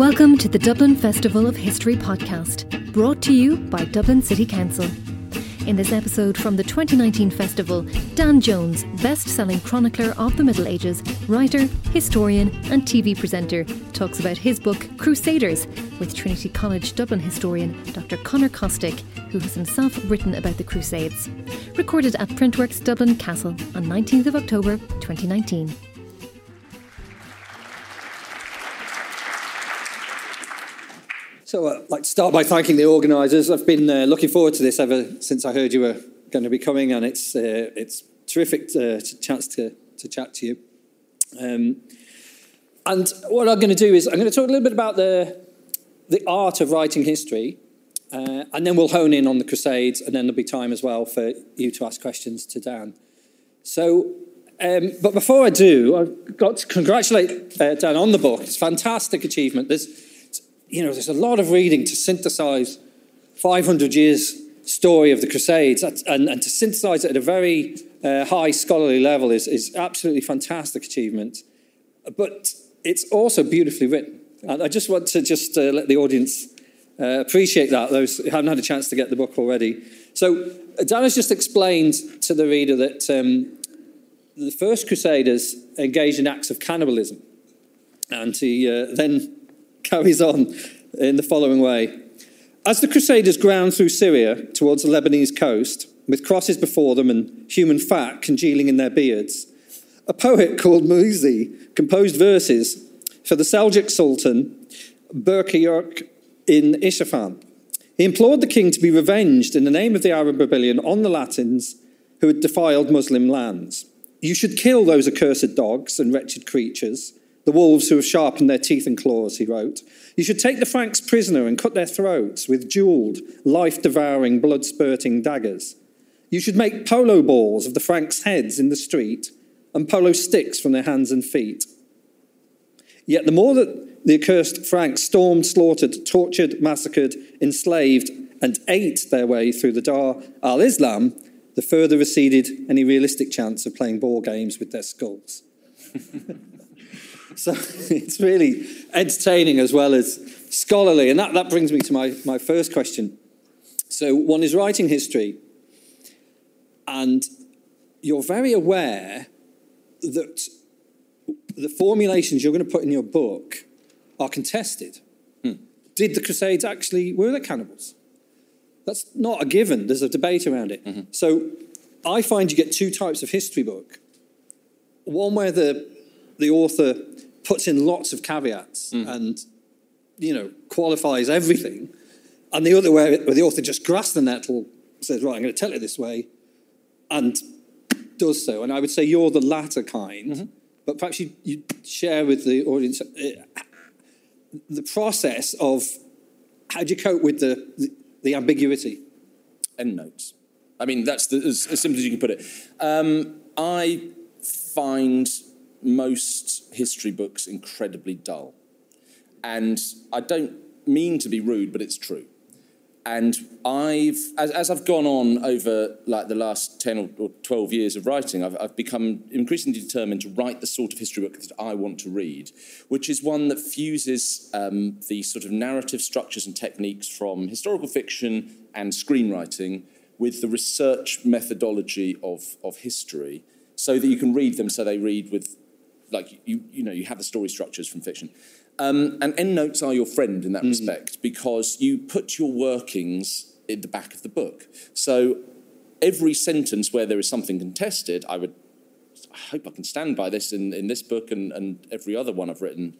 Welcome to the Dublin Festival of History podcast, brought to you by Dublin City Council. In this episode from the 2019 festival, Dan Jones, best-selling chronicler of the Middle Ages, writer, historian and TV presenter, talks about his book Crusaders with Trinity College Dublin historian Dr. Conor Costick, who has himself written about the Crusades. Recorded at Printworks Dublin Castle on 19th of October 2019. So I'd like to start by thanking the organisers. I've been looking forward to this ever since I heard you were going to be coming, and it's terrific to chat to you. And what I'm going to do is I'm going to talk a little bit about the art of writing history, and then we'll hone in on the Crusades, and then there'll be time as well for you to ask questions to Dan. So, but before I do, I've got to congratulate Dan on the book. It's a fantastic achievement. There's a lot of reading to synthesize 500 years' story of the Crusades, and to synthesize it at a very high scholarly level is absolutely fantastic achievement. But it's also beautifully written, and I just want to let the audience appreciate that, those who haven't had a chance to get the book already. So Dan has just explained to the reader that the first Crusaders engaged in acts of cannibalism, and he then carries on in the following way. As the Crusaders ground through Syria towards the Lebanese coast, with crosses before them and human fat congealing in their beards, a poet called Muzi composed verses for the Seljuk Sultan Berkayuk in Isfahan. He implored the king to be revenged in the name of the Arab rebellion on the Latins who had defiled Muslim lands. You should kill those accursed dogs and wretched creatures, the wolves who have sharpened their teeth and claws, he wrote. You should take the Franks prisoner and cut their throats with jewelled, life-devouring, blood-spurting daggers. You should make polo balls of the Franks' heads in the street and polo sticks from their hands and feet. Yet the more that the accursed Franks stormed, slaughtered, tortured, massacred, enslaved, and ate their way through the Dar al-Islam, the further receded any realistic chance of playing ball games with their skulls. So it's really entertaining as well as scholarly. And that brings me to my first question. So one is writing history, and you're very aware that the formulations you're going to put in your book are contested. Did the Crusades actually, were they cannibals? That's not a given. There's a debate around it. Mm-hmm. So I find you get two types of history book. One where the author puts in lots of caveats and, qualifies everything. And the other way, where the author just grasps the nettle, says, right, I'm going to tell it this way, and does so. And I would say you're the latter kind, but perhaps you share with the audience the process of how do you cope with the ambiguity? Endnotes. I mean, that's as simple as you can put it. I find most history books incredibly dull. And I don't mean to be rude, but it's true. And as I've gone on over like the last 10 or 12 years of writing, I've become increasingly determined to write the sort of history book that I want to read, which is one that fuses the sort of narrative structures and techniques from historical fiction and screenwriting with the research methodology of history, so that you can read them so they read with, like, you have the story structures from fiction. And endnotes are your friend in that respect, because you put your workings in the back of the book. So every sentence where there is something contested, I hope I can stand by this in this book and every other one I've written,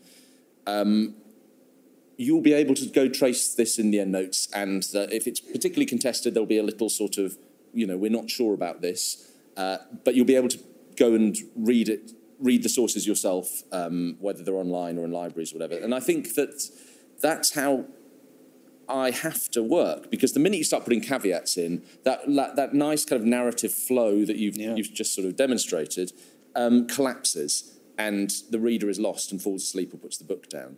you'll be able to go trace this in the endnotes, and if it's particularly contested, there'll be a little sort of, we're not sure about this, but you'll be able to go and read the sources yourself, whether they're online or in libraries or whatever. And I think that's how I have to work, because the minute you start putting caveats in, that nice kind of narrative flow that you've just sort of demonstrated collapses, and the reader is lost and falls asleep or puts the book down.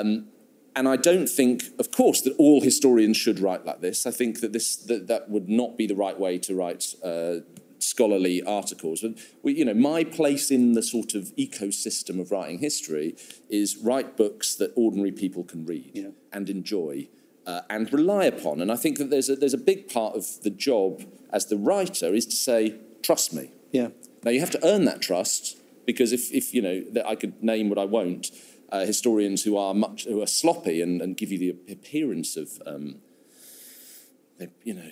And I don't think, of course, that all historians should write like this. I think that that would not be the right way to write scholarly articles. But we, you know, my place in the sort of ecosystem of writing history is write books that ordinary people can read and enjoy and rely upon. And I think that there's a big part of the job as the writer is to say, trust me. Yeah. Now, you have to earn that trust, because if you know, that I could name what I won't, historians who are sloppy and give you the appearance of, you know,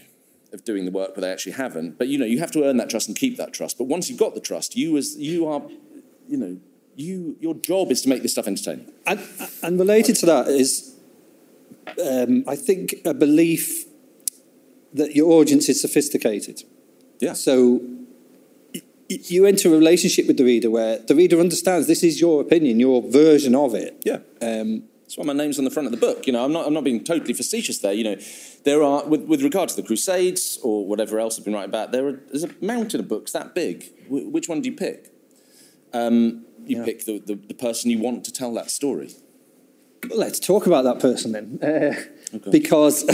of doing the work, but they actually haven't. But, you know, you have to earn that trust and keep that trust. But once you've got the trust, your job is to make this stuff entertaining. And related to that is, I think, a belief that your audience is sophisticated. Yeah. So you enter a relationship with the reader where the reader understands this is your opinion, your version of it. Yeah. That's why my name's on the front of the book. You know, I'm not being totally facetious there. You know, there are, with regard to the Crusades or whatever else I've been writing about, there's a mountain of books that big. Which one do you pick? You pick the person you want to tell that story. Well, let's talk about that person then. Okay. Because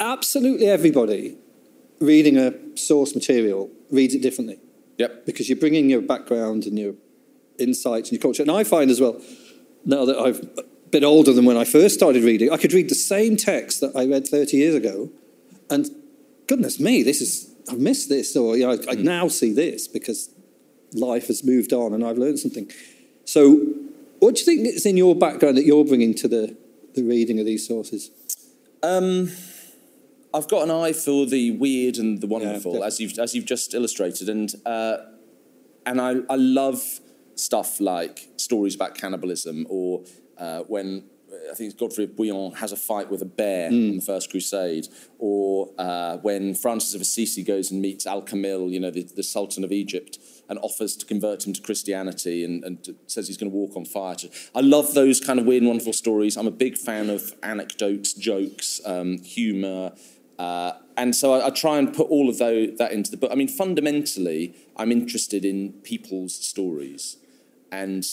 absolutely everybody reading a source material reads it differently. Yep. Because you're bringing your background and your insights and your culture. And I find as well, now that I've a bit older than when I first started reading, I could read the same text that I read 30 years ago, and goodness me, I've missed this, or you know, I now see this because life has moved on and I've learned something. So what do you think is in your background that you're bringing to the reading of these sources? I've got an eye for the weird and the wonderful, as you've just illustrated, and I love stuff like stories about cannibalism, or when I think it's Godfrey of Bouillon has a fight with a bear in the First Crusade, or when Francis of Assisi goes and meets Al-Kamil, you know, the Sultan of Egypt, and offers to convert him to Christianity and says he's going to walk on fire. I love those kind of weird and wonderful stories. I'm a big fan of anecdotes, jokes, humour. And so I try and put all of that into the book. I mean, fundamentally, I'm interested in people's stories and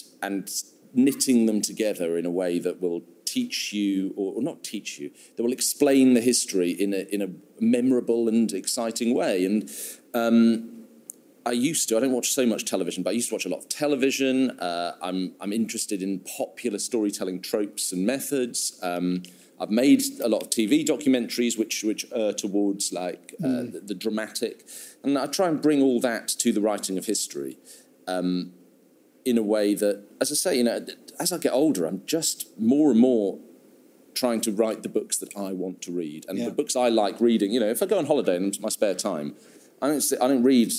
knitting them together in a way that will teach you, or not teach you, that will explain the history in a memorable and exciting way. And I don't watch so much television, but I used to watch a lot of television. I'm interested in popular storytelling tropes and methods. I've made a lot of TV documentaries which err towards the dramatic. And I try and bring all that to the writing of history in a way that, as I say, you know, as I get older, I'm just more and more trying to write the books that I want to read. And the books I like reading, you know, if I go on holiday in my spare time, I don't read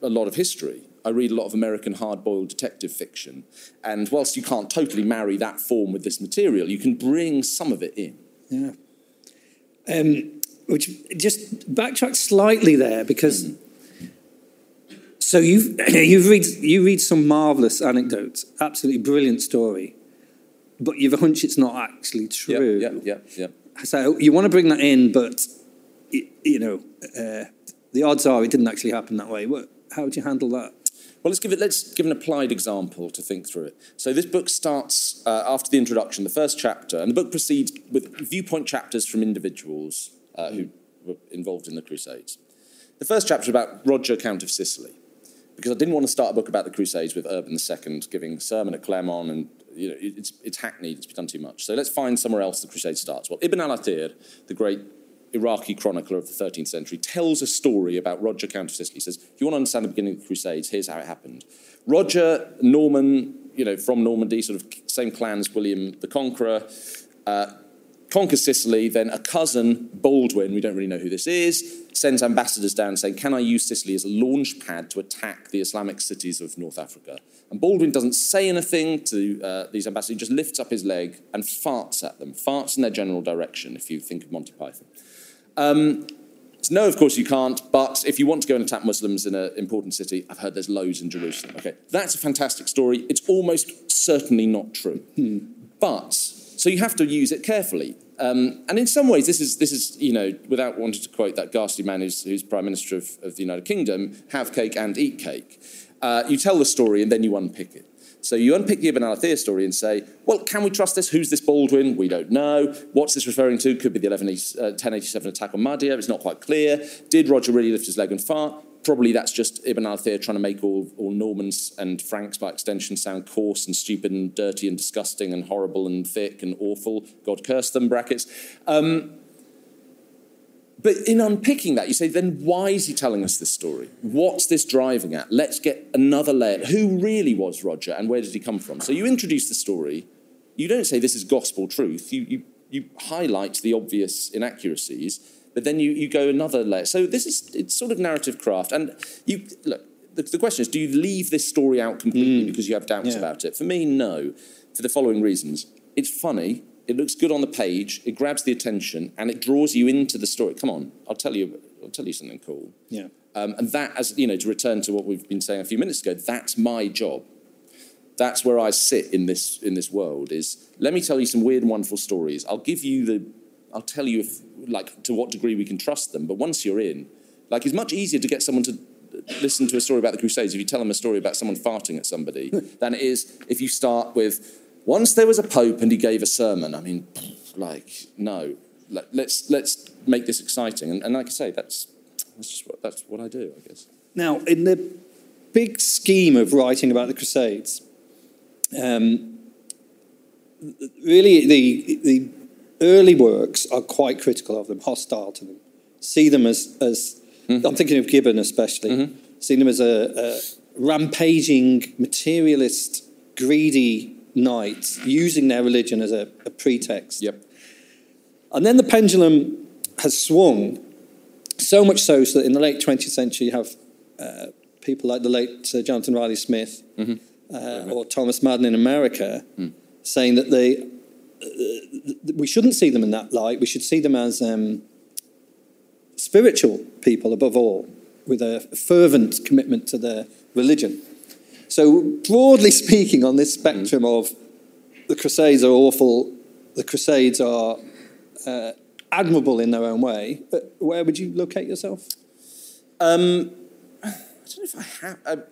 a lot of history. I read a lot of American hard-boiled detective fiction. And whilst you can't totally marry that form with this material, you can bring some of it in. Yeah. Which, just backtrack slightly there, because... So you read some marvellous anecdotes, absolutely brilliant story, but you have a hunch it's not actually true. Yeah. So you want to bring that in, but, the odds are it didn't actually happen that way. How would you handle that? Well, let's give an applied example to think through it. So this book starts after the introduction, the first chapter, and the book proceeds with viewpoint chapters from individuals who were involved in the Crusades. The first chapter about Roger, Count of Sicily, because I didn't want to start a book about the Crusades with Urban II giving a sermon at Clermont, and you know it's hackneyed, it's been done too much. So let's find somewhere else the Crusade starts. Well, Ibn al-Athir, the great Iraqi chronicler of the 13th century, tells a story about Roger, Count of Sicily. He says, if you want to understand the beginning of the Crusades, here's how it happened. Roger, Norman, you know, from Normandy, sort of same clan as William the Conqueror, conquers Sicily, then a cousin, Baldwin, we don't really know who this is, sends ambassadors down saying, can I use Sicily as a launch pad to attack the Islamic cities of North Africa? And Baldwin doesn't say anything to these ambassadors, he just lifts up his leg and farts at them, farts in their general direction, if you think of Monty Python. So no, of course you can't, but if you want to go and attack Muslims in an important city, I've heard there's loads in Jerusalem. Okay, that's a fantastic story. It's almost certainly not true. But, so you have to use it carefully. And in some ways, this is you know, without wanting to quote that ghastly man who's Prime Minister of the United Kingdom, have cake and eat cake. You tell the story and then you unpick it. So you unpick the Ibn al-Athir story and say, well, can we trust this? Who's this Baldwin? We don't know. What's this referring to? Could be the 1087 attack on Mahdia. It's not quite clear. Did Roger really lift his leg and fart? Probably that's just Ibn al-Athir trying to make all Normans and Franks, by extension, sound coarse and stupid and dirty and disgusting and horrible and thick and awful. God curse them, brackets. But in unpicking that, you say, then why is he telling us this story? What's this driving at? Let's get another layer. Who really was Roger and where did he come from? So you introduce the story. You don't say this is gospel truth. You highlight the obvious inaccuracies, but then you go another layer. So this is, it's sort of narrative craft. And you look, the question is, do you leave this story out completely because you have doubts about it? For me, no, for the following reasons. It's funny. It looks good on the page, it grabs the attention, and it draws you into the story. Come on, I'll tell you something cool. Yeah. And that, as you know, to return to what we've been saying a few minutes ago, that's my job. That's where I sit in this world, is let me tell you some weird and wonderful stories. I'll tell you if, like, to what degree we can trust them, but once you're in, like, it's much easier to get someone to listen to a story about the Crusades if you tell them a story about someone farting at somebody than it is if you start with, once there was a pope and he gave a sermon. I mean, like, no. Let's make this exciting. And like I say, that's what I do, I guess. Now, in the big scheme of writing about the Crusades, really the early works are quite critical of them, hostile to them. See them as I'm thinking of Gibbon especially, see them as a rampaging, materialist, greedy knights using their religion as a pretext. Yep. And then the pendulum has swung so much so that in the late 20th century you have people like the late Sir Jonathan Riley Smith or Thomas Madden in America saying that we shouldn't see them in that light. We should see them as spiritual people above all, with a fervent commitment to their religion. So broadly speaking, on this spectrum of the Crusades are awful, the Crusades are admirable in their own way, but where would you locate yourself? I don't know if I have...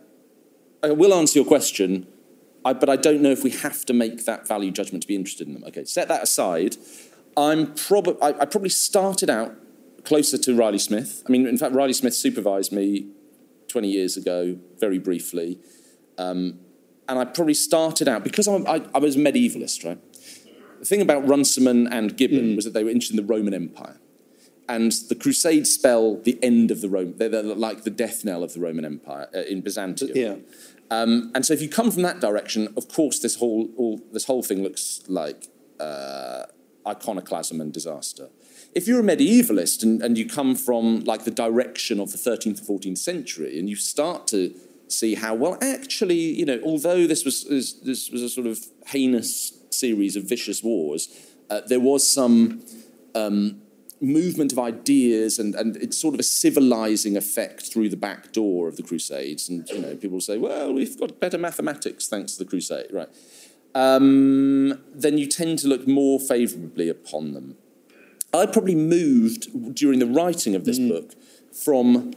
I will answer your question, but I don't know if we have to make that value judgment to be interested in them. Okay, set that aside. I probably started out closer to Riley Smith. I mean, in fact, Riley Smith supervised me 20 years ago, very briefly. And I probably started out, because I was a medievalist, right? The thing about Runciman and Gibbon was that they were interested in the Roman Empire. And the Crusades spell the end of the Roman... They're like the death knell of the Roman Empire in Byzantium. Yeah. And so if you come from that direction, of course, this whole thing looks like iconoclasm and disaster. If you're a medievalist and you come from, like, the direction of the 13th and 14th century, and you start to... see how, well, actually, you know, although this was a sort of heinous series of vicious wars, there was some movement of ideas and it's sort of a civilizing effect through the back door of the Crusades. And, you know, people say, well, we've got better mathematics thanks to the Crusade, right? Then you tend to look more favourably upon them. I probably moved during the writing of this book from...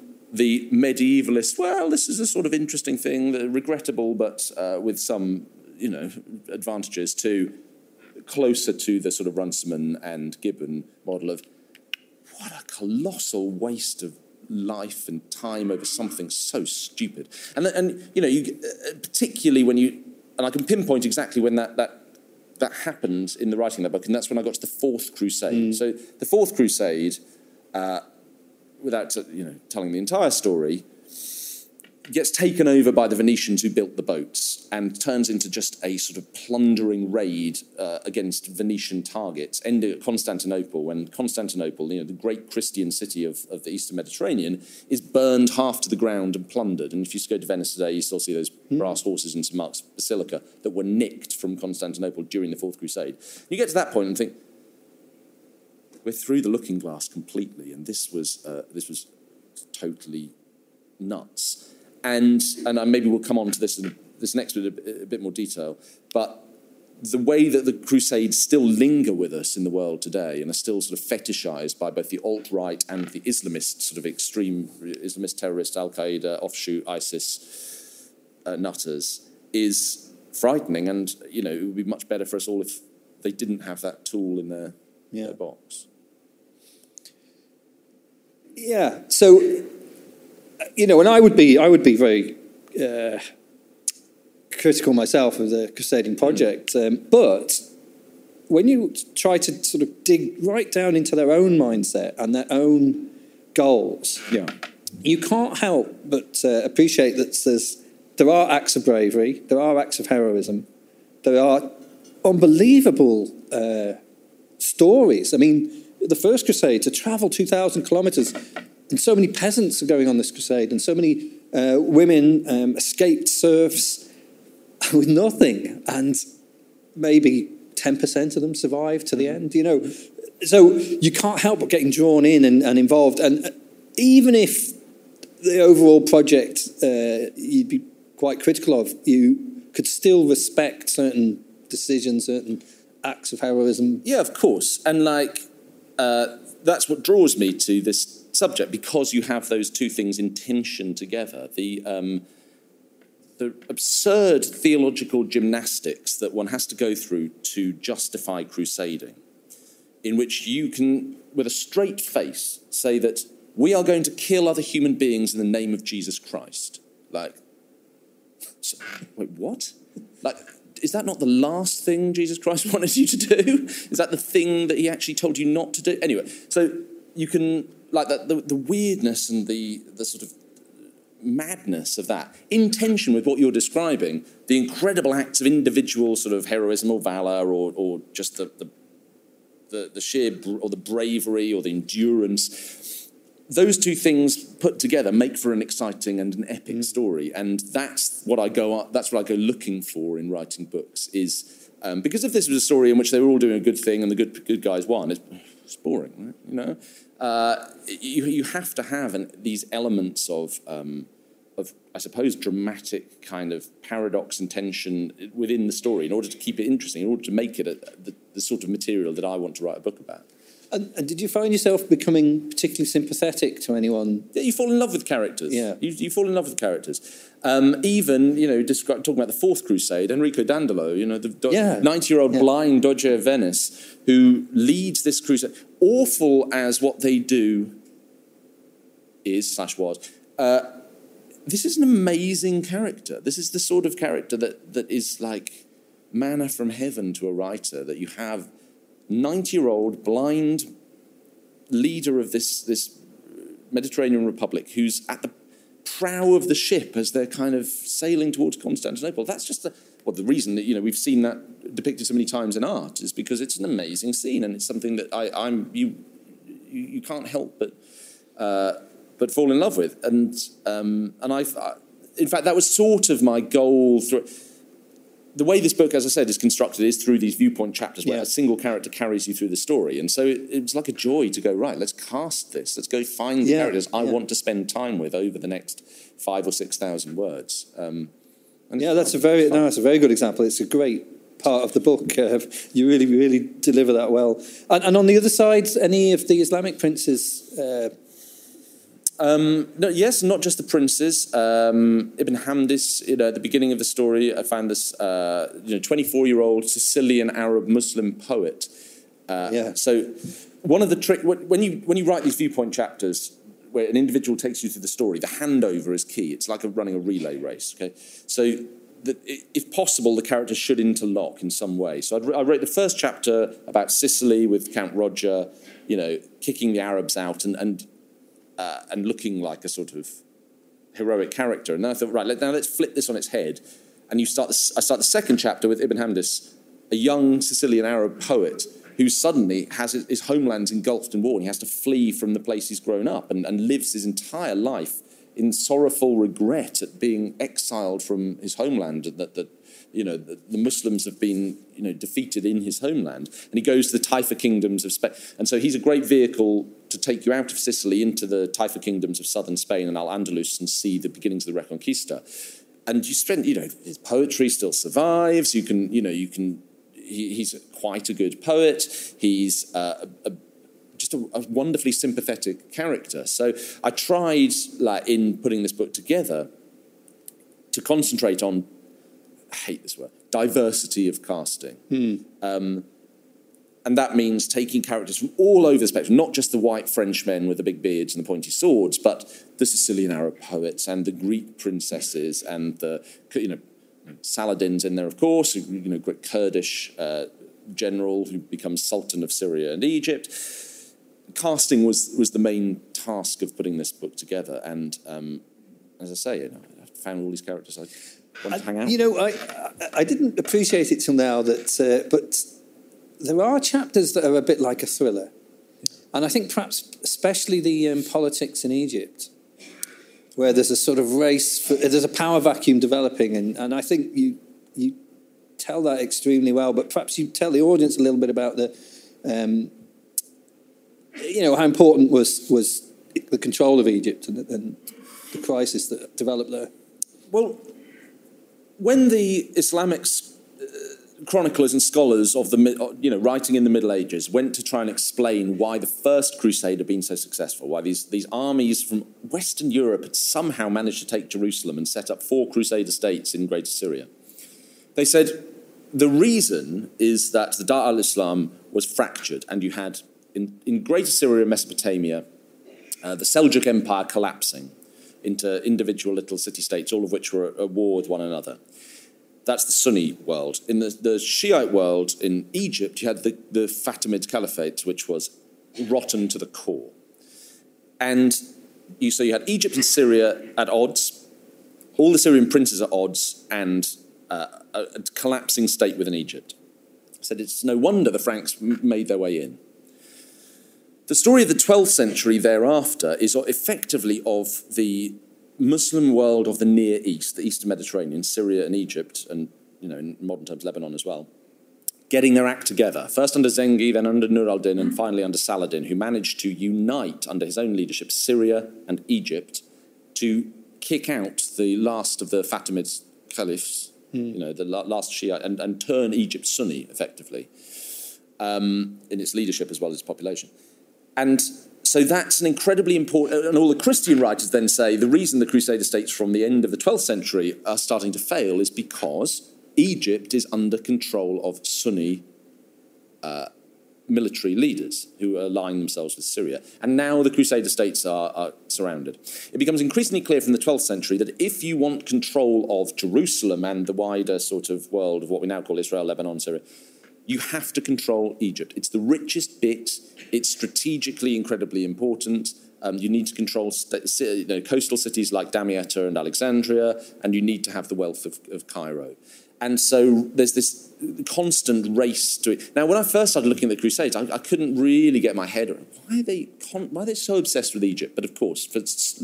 the medievalist, well, this is a sort of interesting thing, regrettable, but with some, you know, advantages, to closer to the sort of Runciman and Gibbon model of what a colossal waste of life and time over something so stupid. And you know, you, particularly when you, and I can pinpoint exactly when that happened in the writing of that book, and that's when I got to the Fourth Crusade. So the Fourth Crusade... without, you know, telling the entire story, gets taken over by the Venetians who built the boats and turns into just a sort of plundering raid against Venetian targets, ending at Constantinople, when Constantinople, you know, the great Christian city of the Eastern Mediterranean, is burned half to the ground and plundered. And if you go to Venice today, you still see those brass horses in St. Mark's Basilica that were nicked from Constantinople during the Fourth Crusade. You get to that point and think, we're through the looking glass completely, and this was totally nuts. And maybe we'll come on to this next bit a bit more detail. But the way that the Crusades still linger with us in the world today and are still sort of fetishised by both the alt-right and the Islamist sort of extreme Islamist terrorist Al-Qaeda offshoot ISIS nutters is frightening, and it would be much better for us all if they didn't have that tool in their, their box. Yeah, so and I would be very critical myself of the crusading project, but when you try to sort of dig right down into their own mindset and their own goals, you can't help but appreciate that there are acts of bravery, there are acts of heroism, there are unbelievable stories. I mean, the first crusade, to travel 2,000 kilometres, and so many peasants are going on this crusade, and so many women escaped serfs with nothing, and maybe 10% of them survived to the end, So you can't help but getting drawn in and involved, and even if the overall project you'd be quite critical of, you could still respect certain decisions, certain acts of heroism. Yeah, of course, and that's what draws me to this subject, because you have those two things in tension together. The absurd theological gymnastics that one has to go through to justify crusading, in which you can, with a straight face, say that we are going to kill other human beings in the name of Jesus Christ. Wait, what? Is that not the last thing Jesus Christ wanted you to do? Is that the thing that he actually told you not to do? Anyway, so you can, the weirdness and the sort of madness of that, in tension with what you're describing, the incredible acts of individual sort of heroism or valour or just the sheer, or the bravery or the endurance. Those two things put together make for an exciting and an epic story, and that's what I go looking for in writing books. Is because if this was a story in which they were all doing a good thing and the good guys won, it's boring, right? You have to have these elements of I suppose dramatic kind of paradox and tension within the story in order to keep it interesting, in order to make it the sort of material that I want to write a book about. And did you find yourself becoming particularly sympathetic to anyone? Yeah, you fall in love with characters. Yeah. You fall in love with characters. Even, talking about the Fourth Crusade, Enrico Dandolo, the 90-year-old blind Doge of Venice who leads this crusade. Awful as what they do was. This is an amazing character. This is the sort of character that is like manna from heaven to a writer, that you have 90-year-old blind leader of this Mediterranean republic who's at the prow of the ship as they're kind of sailing towards Constantinople. That's just the reason that we've seen that depicted so many times in art is because it's an amazing scene, and it's something that you can't help but fall in love with. And I in fact that was sort of my goal through. The way this book, as I said, is constructed is through these viewpoint chapters where a single character carries you through the story. And so it was like a joy to go, right, let's cast this. Let's go find the characters I want to spend time with over the next 5,000 or 6,000 words. That's a very good example. It's a great part of the book. You really, really deliver that well. And on the other side, any of the Islamic princes... not just the princes. Ibn Hamdis, at the beginning of the story, I found this 24-year-old Sicilian Arab Muslim poet. So one of the tricks, when you write these viewpoint chapters where an individual takes you through the story, the handover is key. It's like running a relay race, okay? So that if possible, the characters should interlock in some way. So I wrote the first chapter about Sicily with Count Roger, kicking the Arabs out and looking like a sort of heroic character. And then I thought, right, now let's flip this on its head. And I start the second chapter with Ibn Hamdis, a young Sicilian Arab poet who suddenly has his homeland's engulfed in war, and he has to flee from the place he's grown up and lives his entire life in sorrowful regret at being exiled from his homeland, and the Muslims have been defeated in his homeland. And he goes to the Taifa kingdoms of Spain. And so he's a great vehicle to take you out of Sicily into the Taifa kingdoms of southern Spain and Al-Andalus and see the beginnings of the Reconquista. And you spend, his poetry still survives. He's quite a good poet. He's just a wonderfully sympathetic character. So I tried, in putting this book together, to concentrate on I hate this word, diversity of casting. And that means taking characters from all over the spectrum, not just the white French men with the big beards and the pointy swords, but the Sicilian Arab poets and the Greek princesses and the, Saladin's in there, of course, Greek Kurdish general who becomes Sultan of Syria and Egypt. Casting was the main task of putting this book together. And as I say, I found all these characters I wanted to hang out. I didn't appreciate it till now, that, but there are chapters that are a bit like a thriller. And I think perhaps especially the politics in Egypt, where there's a sort of there's a power vacuum developing. And I think you tell that extremely well, but perhaps you tell the audience a little bit about the... how important was the control of Egypt and the crisis that developed there? Well, when the Islamic chroniclers and scholars of the writing in the Middle Ages went to try and explain why the First Crusade had been so successful, why these armies from Western Europe had somehow managed to take Jerusalem and set up 4 Crusader states in Greater Syria, they said the reason is that the Dar al-Islam was fractured, and you had in Greater Syria and Mesopotamia, the Seljuk Empire collapsing into individual little city-states, all of which were at war with one another. That's the Sunni world. In the Shiite world, in Egypt, you had the Fatimid Caliphate, which was rotten to the core. And so you had Egypt and Syria at odds, all the Syrian princes at odds, and a collapsing state within Egypt. So it's no wonder the Franks made their way in. The story of the 12th century thereafter is effectively of the Muslim world of the Near East, the Eastern Mediterranean, Syria and Egypt, and in modern terms Lebanon as well, getting their act together, first under Zengi, then under Nur al-Din, and finally under Saladin, who managed to unite under his own leadership Syria and Egypt to kick out the last of the Fatimid caliphs, the last Shiite, and turn Egypt Sunni, effectively, in its leadership as well as its population. And so that's an incredibly important... And all the Christian writers then say the reason the Crusader states from the end of the 12th century are starting to fail is because Egypt is under control of Sunni military leaders who align themselves with Syria. And now the Crusader states are surrounded. It becomes increasingly clear from the 12th century that if you want control of Jerusalem and the wider sort of world of what we now call Israel, Lebanon, Syria... You have to control Egypt. It's the richest bit. It's strategically incredibly important. You need to control coastal cities like Damietta and Alexandria, and you need to have the wealth of Cairo. And so there's this constant race to it. Now, when I first started looking at the Crusades, I couldn't really get my head around why are they so obsessed with Egypt? But of course,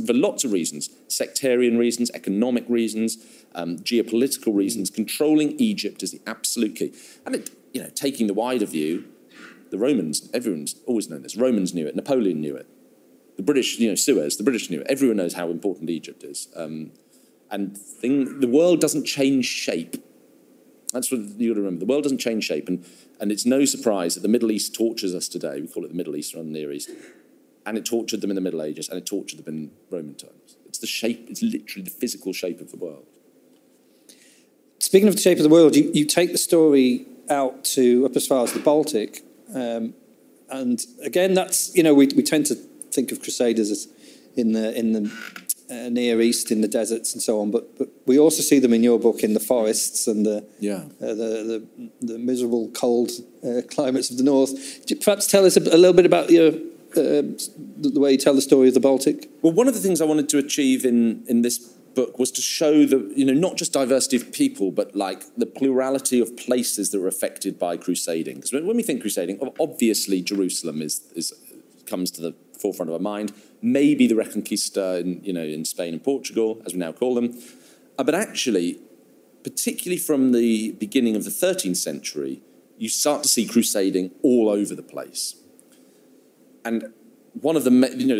for lots of reasons, sectarian reasons, economic reasons, geopolitical reasons, controlling Egypt is the absolute key. And it... taking the wider view, the Romans, everyone's always known this. Romans knew it. Napoleon knew it. The British, Suez, the British knew it. Everyone knows how important Egypt is. The world doesn't change shape. That's what you got to remember. The world doesn't change shape. And it's no surprise that the Middle East tortures us today. We call it the Middle East or the Near East. And it tortured them in the Middle Ages, and it tortured them in Roman times. It's the shape, it's literally the physical shape of the world. Speaking of the shape of the world, you take the story... out to up as far as the Baltic, and again, that's we tend to think of Crusaders as in the Near East, in the deserts and so on, but we also see them in your book in the forests and the miserable cold climates of the north. Perhaps tell us a little bit about your the way you tell the story of the Baltic. Well, one of the things I wanted to achieve in this book was to show the not just diversity of people, but like the plurality of places that were affected by crusading. Because when we think crusading, obviously Jerusalem comes to the forefront of our mind. Maybe the Reconquista in Spain and Portugal, as we now call them, but actually, particularly from the beginning of the 13th century, you start to see crusading all over the place. And one of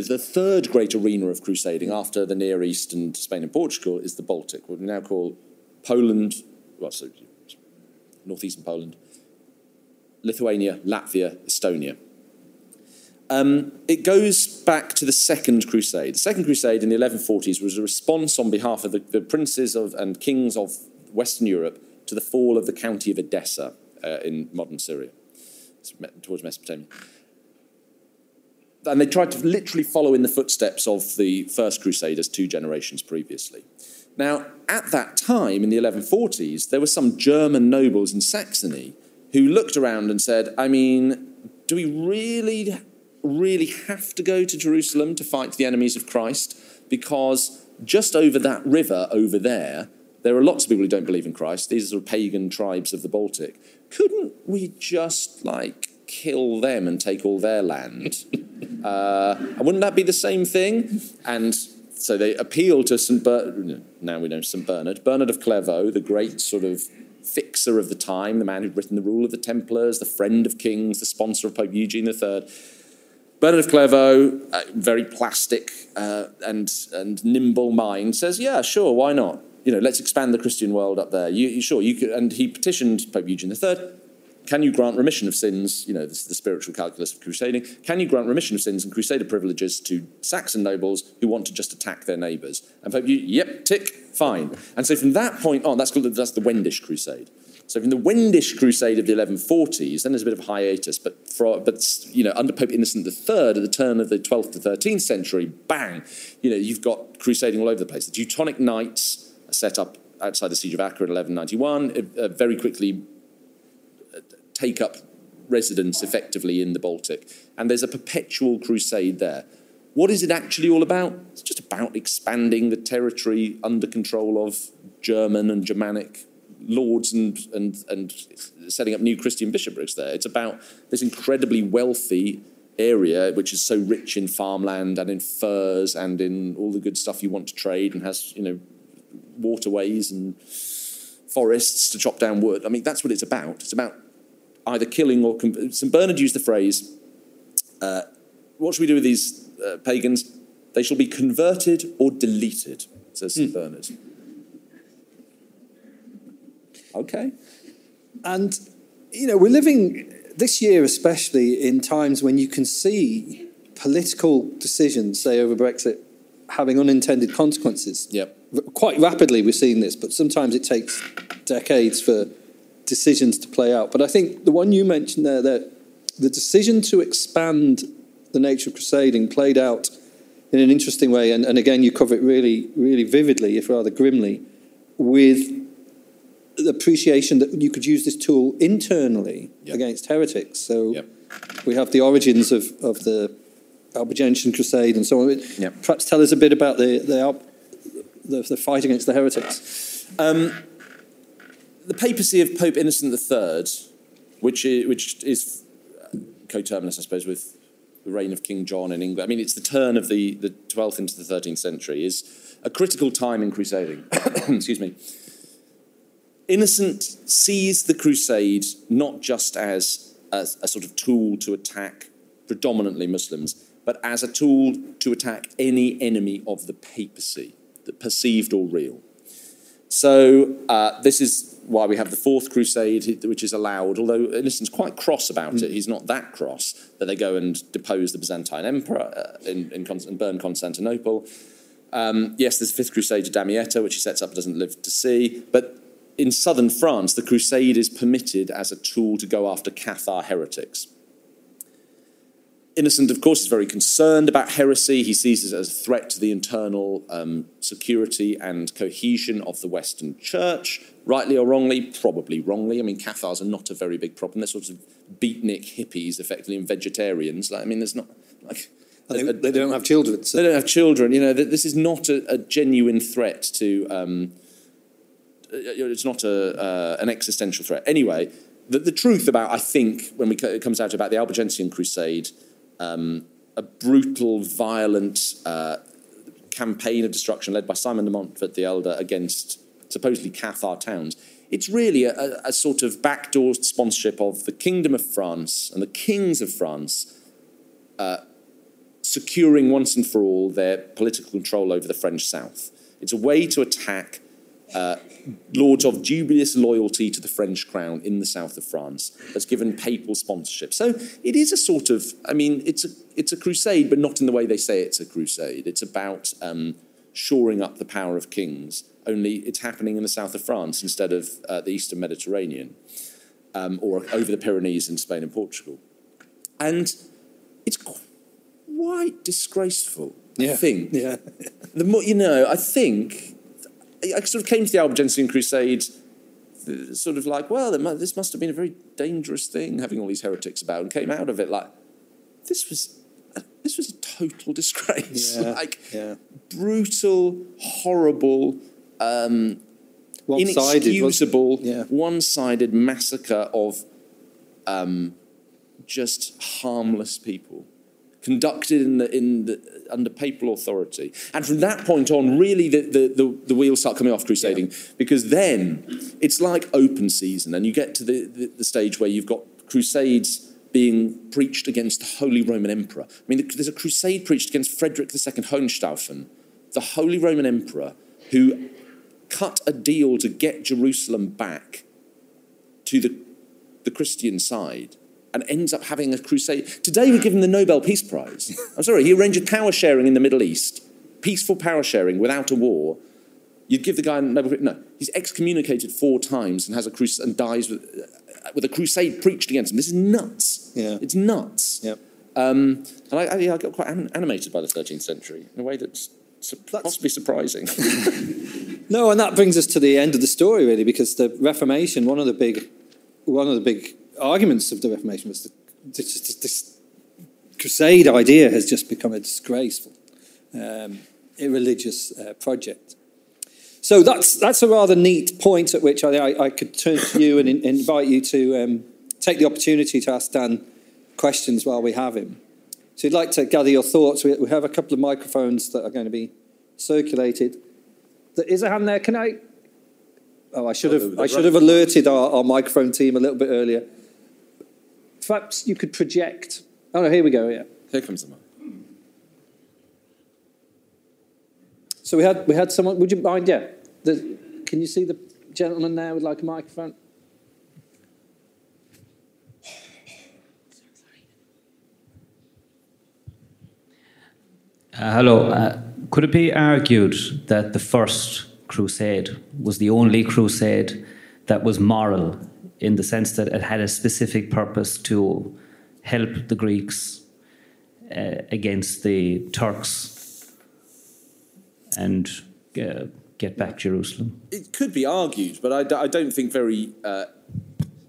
the third great arena of crusading after the Near East and Spain and Portugal is the Baltic, what we now call Poland, northeastern Poland, Lithuania, Latvia, Estonia. It goes back to the Second Crusade. The Second Crusade in the 1140s was a response on behalf of the princes and kings of Western Europe to the fall of the county of Edessa in modern Syria, towards Mesopotamia. And they tried to literally follow in the footsteps of the First Crusaders 2 generations previously. Now, at that time, in the 1140s, there were some German nobles in Saxony who looked around and said, I mean, do we really have to go to Jerusalem to fight the enemies of Christ? Because just over that river over there, there are lots of people who don't believe in Christ. These are pagan tribes of the Baltic. Couldn't we just, kill them and take all their land? And wouldn't that be the same thing? And so they appealed to Bernard of Clairvaux, the great sort of fixer of the time, the man who'd written the rule of the Templars, the friend of kings, the sponsor of Pope Eugene III. Bernard of Clairvaux, very plastic and nimble mind, says, yeah, sure, why not? Let's expand the Christian world up there. You could, and he petitioned Pope Eugene III, can you grant remission of sins, this is the spiritual calculus of crusading, can you grant remission of sins and crusader privileges to Saxon nobles who want to just attack their neighbours? And Pope Eugene, yep, tick, fine. And so from that point on, that's the Wendish Crusade. So from the Wendish Crusade of the 1140s, then there's a bit of hiatus, but under Pope Innocent III, at the turn of the 12th to 13th century, bang, you've got crusading all over the place. The Teutonic Knights are set up outside the siege of Acre in 1191, very quickly take up residence effectively in the Baltic. And there's a perpetual crusade there. What is it actually all about? It's just about expanding the territory under control of German and Germanic lords and setting up new Christian bishoprics there. It's about this incredibly wealthy area, which is so rich in farmland and in furs and in all the good stuff you want to trade and has, waterways and forests to chop down wood. I mean, that's what it's about. It's about either killing or... St. Bernard used the phrase, what should we do with these pagans? They shall be converted or deleted, says St. Bernard. Okay. And, we're living, this year especially, in times when you can see political decisions, say over Brexit, having unintended consequences. Yep. Quite rapidly we've seen this, but sometimes it takes decades for decisions to play out. But I think the one you mentioned there, that the decision to expand the nature of crusading played out in an interesting way, and again you cover it really, really vividly, if rather grimly, with the appreciation that you could use this tool internally against heretics. So we have the origins of the Albigensian Crusade and so on. Perhaps tell us a bit about the fight against the heretics. The papacy of Pope Innocent III, which is coterminous, I suppose, with the reign of King John in England. I mean, it's the turn of the 12th into the 13th century, is a critical time in crusading. Excuse me. Innocent sees the crusade not just as a sort of tool to attack predominantly Muslims, but as a tool to attack any enemy of the papacy, perceived or real. So this is why we have the Fourth Crusade, which is allowed, although Innocent's quite cross about it. He's not that cross that they go and depose the Byzantine emperor and burn Constantinople. Yes, there's the Fifth Crusade to Damietta, which he sets up and doesn't live to see. But in southern France, the crusade is permitted as a tool to go after Cathar heretics. Innocent, of course, is very concerned about heresy. He sees it as a threat to the internal security and cohesion of the Western Church. Rightly or wrongly? Probably wrongly. I mean, Cathars are not a very big problem. They're sort of beatnik hippies, effectively, and vegetarians. There's not... They don't have children. So. They don't have children. This is not a genuine threat to... it's not an existential threat. Anyway, the truth about, I think, when it comes out about the Albigensian Crusade... a brutal, violent campaign of destruction led by Simon de Montfort the Elder against supposedly Cathar towns. It's really a sort of backdoor sponsorship of the Kingdom of France and the kings of France securing once and for all their political control over the French South. It's a way to attack lords of dubious loyalty to the French crown in the south of France that's given papal sponsorship. So it is a sort of, it's a crusade, but not in the way they say it's a crusade. It's about shoring up the power of kings only it's happening in the south of France instead of the eastern Mediterranean, or over the Pyrenees in Spain and Portugal. And it's quite disgraceful, I think. Yeah. The more, you know, I think, I sort of came to the Albigensian Crusade sort of like, well, this must have been a very dangerous thing, having all these heretics about, and came out of it like, this was a total disgrace. Yeah, brutal, horrible, inexcusable, one-sided massacre of just harmless people, conducted in the under papal authority. And from that point on, really, the wheels start coming off crusading, because then it's like open season, and you get to the stage where you've got crusades being preached against the Holy Roman Emperor. I mean, there's a crusade preached against Frederick II Hohenstaufen, the Holy Roman Emperor, who cut a deal to get Jerusalem back to the Christian side, and ends up having a crusade. Today we give him the Nobel Peace Prize. I'm sorry, he arranged power sharing in the Middle East, peaceful power sharing without a war. You'd give the guy a Nobel Prize. No, he's excommunicated 4 times and has a crusade and dies with a crusade preached against him. This is nuts. Yeah. It's nuts. Yep. And I got quite animated by the 13th century in a way that's possibly surprising. No, and that brings us to the end of the story, really, because the Reformation, one of the big arguments of the Reformation was that this crusade idea has just become a disgraceful, irreligious project. So that's a rather neat point at which I could turn to you and invite you to take the opportunity to ask Dan questions while we have him. So you'd like to gather your thoughts. We have a couple of microphones that are going to be circulated. There is a hand there. Can I? Oh, I should have alerted our microphone team a little bit earlier. Perhaps you could project. Oh no, here we go. Yeah, here comes the mic. So we had someone. Would you mind? Yeah. Can you see the gentleman there with like a microphone? Hello. Could it be argued that the first crusade was the only crusade that was moral, in the sense that it had a specific purpose to help the Greeks against the Turks and get back Jerusalem? It could be argued, but I don't think very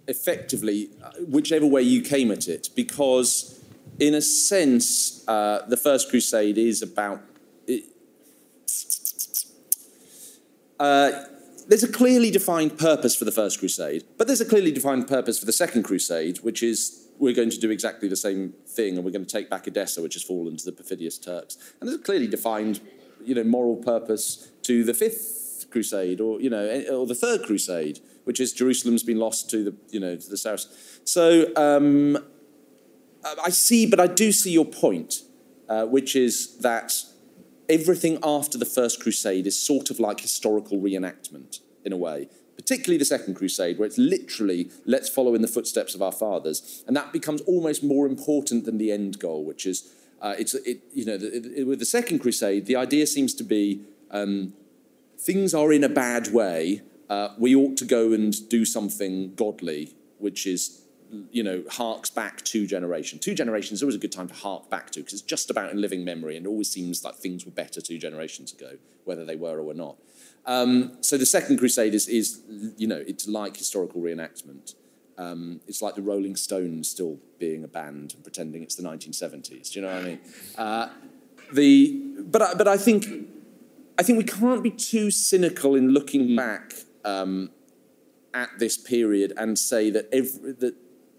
effectively, whichever way you came at it, because in a sense, the First Crusade is about... there's a clearly defined purpose for the First Crusade, but there's a clearly defined purpose for the Second Crusade, which is we're going to do exactly the same thing, and we're going to take back Edessa, which has fallen to the perfidious Turks. And there's a clearly defined... moral purpose to the Fifth Crusade, or or the Third Crusade, which is Jerusalem's been lost to the to the Saracens. So I do see your point, which is that everything after the First Crusade is sort of like historical reenactment in a way, particularly the Second Crusade, where it's literally let's follow in the footsteps of our fathers, and that becomes almost more important than the end goal, which is. With the Second Crusade, the idea seems to be things are in a bad way. We ought to go and do something godly, which is, harks back 2 generations. 2 generations is always a good time to hark back to, because it's just about in living memory, and it always seems like things were better 2 generations ago, whether they were or were not. So the Second Crusade is it's like historical reenactment. It's like the Rolling Stones still being a band and pretending it's the 1970s. Do you know what I mean? But I think we can't be too cynical in looking back at this period and say that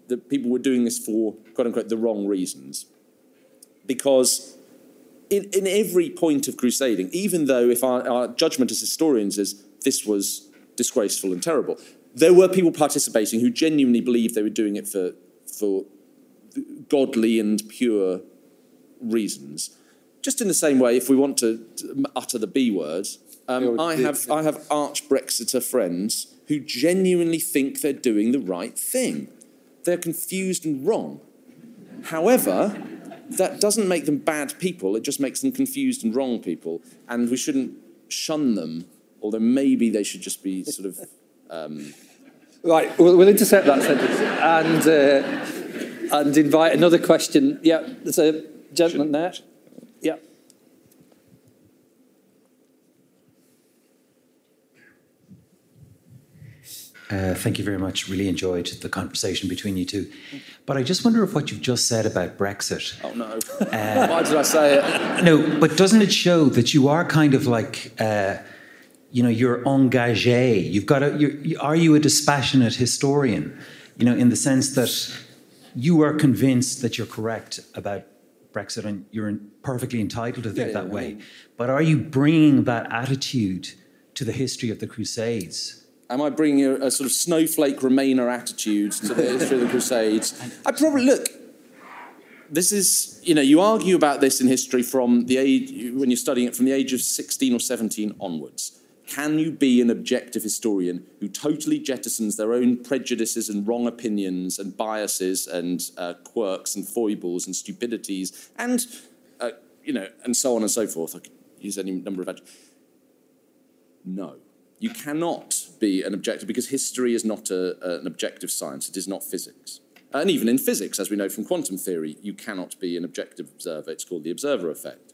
that people were doing this for quote unquote the wrong reasons, because in every point of crusading, even though if our judgment as historians is this was disgraceful and terrible. There were people participating who genuinely believed they were doing it for godly and pure reasons. Just in the same way, if we want to utter the B word, I have arch-Brexiter friends who genuinely think they're doing the right thing. They're confused and wrong. However, that doesn't make them bad people. It just makes them confused and wrong people, and we shouldn't shun them although maybe they should just be sort of... Right, we'll intercept that sentence and invite another question. Yeah, there's a gentleman there. Yeah. Thank you very much. Really enjoyed the conversation between you two. But I just wonder if what you've just said about Brexit... Oh, no. Why did I say it? No, but doesn't it show that you are kind of like... you know, you're engagé. You've got a... are you a dispassionate historian? You know, in the sense that you are convinced that you're correct about Brexit and you're perfectly entitled to think that way. I mean, but are you bringing that attitude to the history of the Crusades? Am I bringing a sort of snowflake Remainer attitude to the history of the Crusades? I probably, look, this is, you know, you argue about this in history from the age, when you're studying it, from the age of 16 or 17 onwards. Can you be an objective historian who totally jettisons their own prejudices and wrong opinions and biases and quirks and foibles and stupidities and, you know, and so on and so forth? I could use any number of adjectives. No. You cannot be an objective, because history is not an objective science. It is not physics. And even in physics, as we know from quantum theory, you cannot be an objective observer. It's called the observer effect.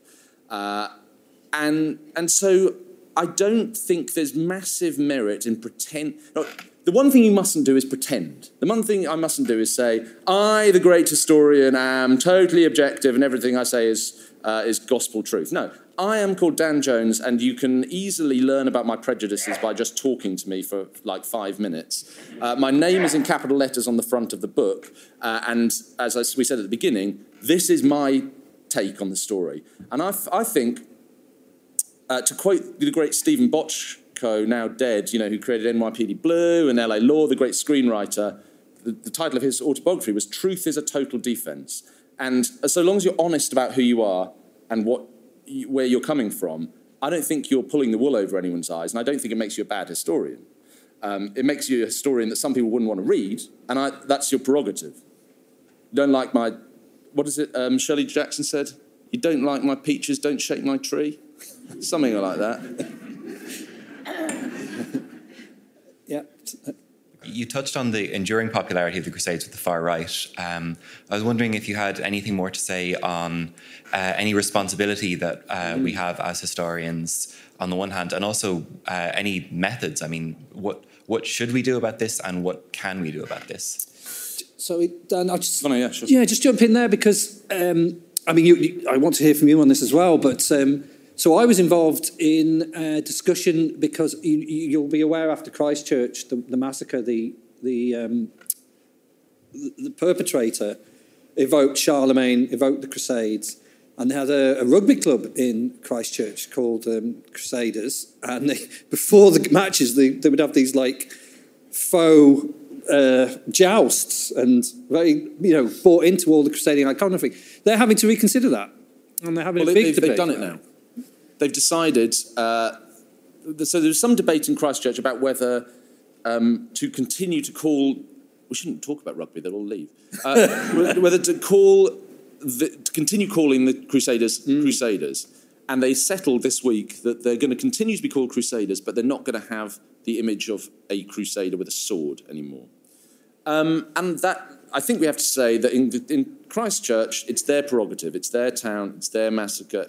And so I don't think there's massive merit in pretend... No, the one thing you mustn't do is pretend. The one thing I mustn't do is say, I, the great historian, am totally objective and everything I say is gospel truth. No. I am called Dan Jones, and you can easily learn about my prejudices by just talking to me for like 5 minutes. My name is in capital letters on the front of the book, and as we said at the beginning, this is my take on the story. And I think, to quote the great Stephen Bochco, now dead, you know, who created NYPD Blue and LA Law, the great screenwriter, the title of his autobiography was Truth is a Total Defense. And so long as you're honest about who you are and where you're coming from, I don't think you're pulling the wool over anyone's eyes, and I don't think it makes you a bad historian. It makes you a historian that some people wouldn't want to read, and that's your prerogative. You don't like my... What is it Shirley Jackson said? You don't like my peaches, don't shake my tree? Something like that. Yeah. You touched on the enduring popularity of the Crusades with the far right. I was wondering if you had anything more to say on any responsibility that we have as historians on the one hand, and also any methods. I mean, what should we do about this and what can we do about this? So, Dan, I'll just... Yeah, sure. Yeah, just jump in there because, I mean, I want to hear from you on this as well, but... So I was involved in a discussion because you'll be aware after Christchurch, the massacre, the perpetrator evoked Charlemagne, evoked the Crusades, and they had a rugby club in Christchurch called Crusaders. And before the matches, they would have these like faux jousts and very, you know, bought into all the Crusading iconography. They're having to reconsider that, and they're having a big debate. They've done it now. They've decided, so there's some debate in Christchurch about whether to continue to call... We shouldn't talk about rugby, they'll all leave. Whether to to continue calling the Crusaders Crusaders. And they settled this week that they're going to continue to be called Crusaders, but they're not going to have the image of a Crusader with a sword anymore. And that... I think we have to say that in Christchurch, it's their prerogative, it's their town, it's their massacre.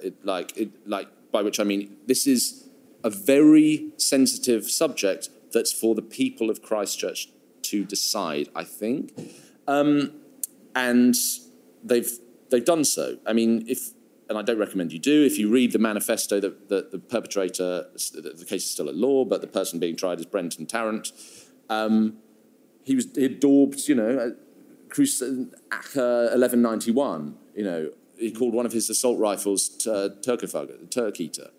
By which I mean, this is a very sensitive subject that's for the people of Christchurch to decide, I think, and they've done so. I mean, and I don't recommend you do. If you read the manifesto, that the perpetrator, the case is still at law, but the person being tried is Brenton Tarrant. He daubed, you know. Acre 1191, you know, he called one of his assault rifles Turk Eater.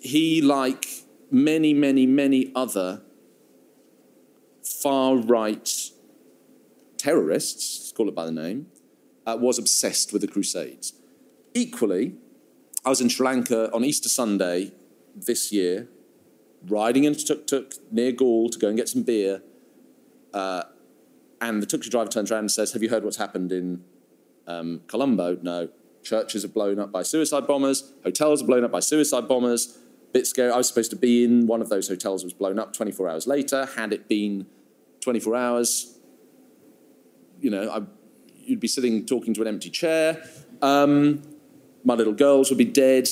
He, like many, many, many other far-right terrorists, call it by the name, was obsessed with the Crusades. Equally, I was in Sri Lanka on Easter Sunday this year, riding in a tuk-tuk near Gaul to go and get some beer, and the tuk-tuk driver turns around and says, have you heard what's happened in Colombo? No. Churches are blown up by suicide bombers. Hotels are blown up by suicide bombers. Bitsko, I was supposed to be in one of those hotels, was blown up 24 hours later. Had it been 24 hours, you know, you'd be sitting talking to an empty chair. My little girls would be dead.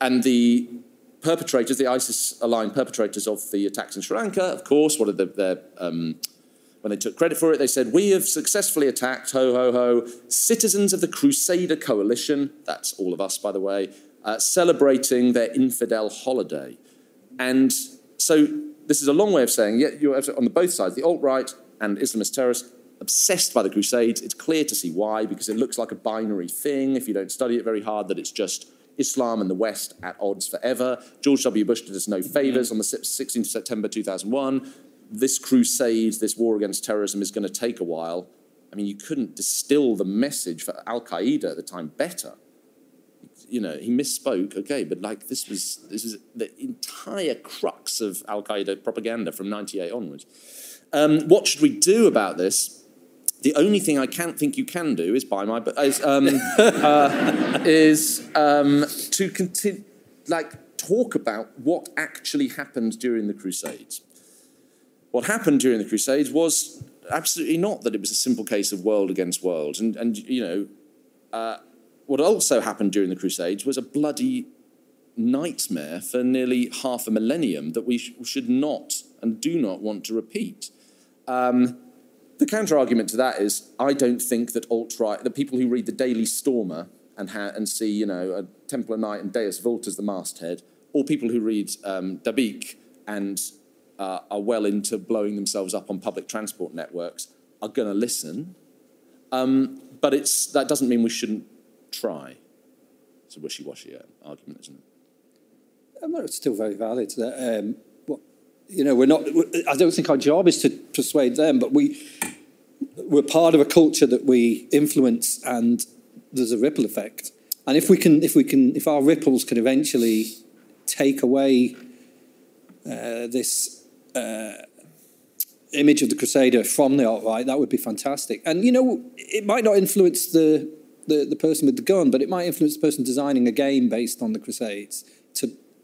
And the perpetrators, the ISIS-aligned perpetrators of the attacks in Sri Lanka, of course, what are their when they took credit for it, they said, we have successfully attacked, ho, ho, ho, citizens of the Crusader Coalition, that's all of us, by the way, celebrating their infidel holiday. And so this is a long way of saying, yeah, you're on the both sides, the alt-right and Islamist terrorists, obsessed by the Crusades. It's clear to see why, because it looks like a binary thing, if you don't study it very hard, that it's just Islam and the West at odds forever. George W. Bush did us no favours on the 16th of September 2001. This crusade, this war against terrorism is going to take a while. I mean, you couldn't distill the message for Al-Qaeda at the time better. You know, he misspoke, okay, but like this is the entire crux of Al-Qaeda propaganda from 1998 onwards. What should we do about this? The only thing I can't think you can do is buy my book, to continue, like, talk about what actually happened during the Crusades. What happened during the Crusades was absolutely not that it was a simple case of world against world. And you know, what also happened during the Crusades was a bloody nightmare for nearly half a millennium that we should not and do not want to repeat. The counter-argument to that is, I don't think that alt-right, the people who read the Daily Stormer and see, you know, a Templar Knight and Deus Vult as the masthead, or people who read Dabiq and are well into blowing themselves up on public transport networks, are going to listen. But that doesn't mean we shouldn't try. It's a wishy-washy argument, isn't it? I know it's still very valid. You know, I don't think our job is to persuade them, but we're part of a culture that we influence, and there's a ripple effect. And if our ripples can eventually take away this image of the Crusader from the alt-right, that would be fantastic. And, you know, it might not influence the person with the gun, but it might influence the person designing a game based on the Crusades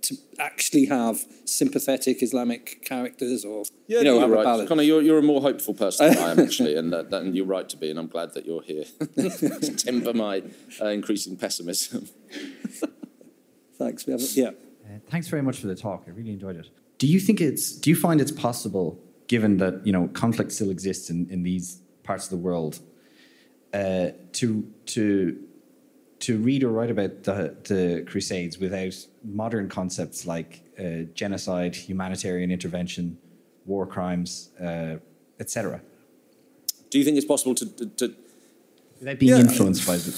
to actually have sympathetic Islamic characters, or yeah, you know, you're right. Ballad. Conor, you're a more hopeful person than I am, actually, and you're right to be, and I'm glad that you're here to temper my increasing pessimism. Thanks, we haven't. Yeah. Thanks very much for the talk. I really enjoyed it. Do you find it's possible, given that you know conflict still exists in these parts of the world, to read or write about the Crusades without modern concepts like genocide, humanitarian intervention, war crimes, etc.? Do you think it's possible to without being influenced by it?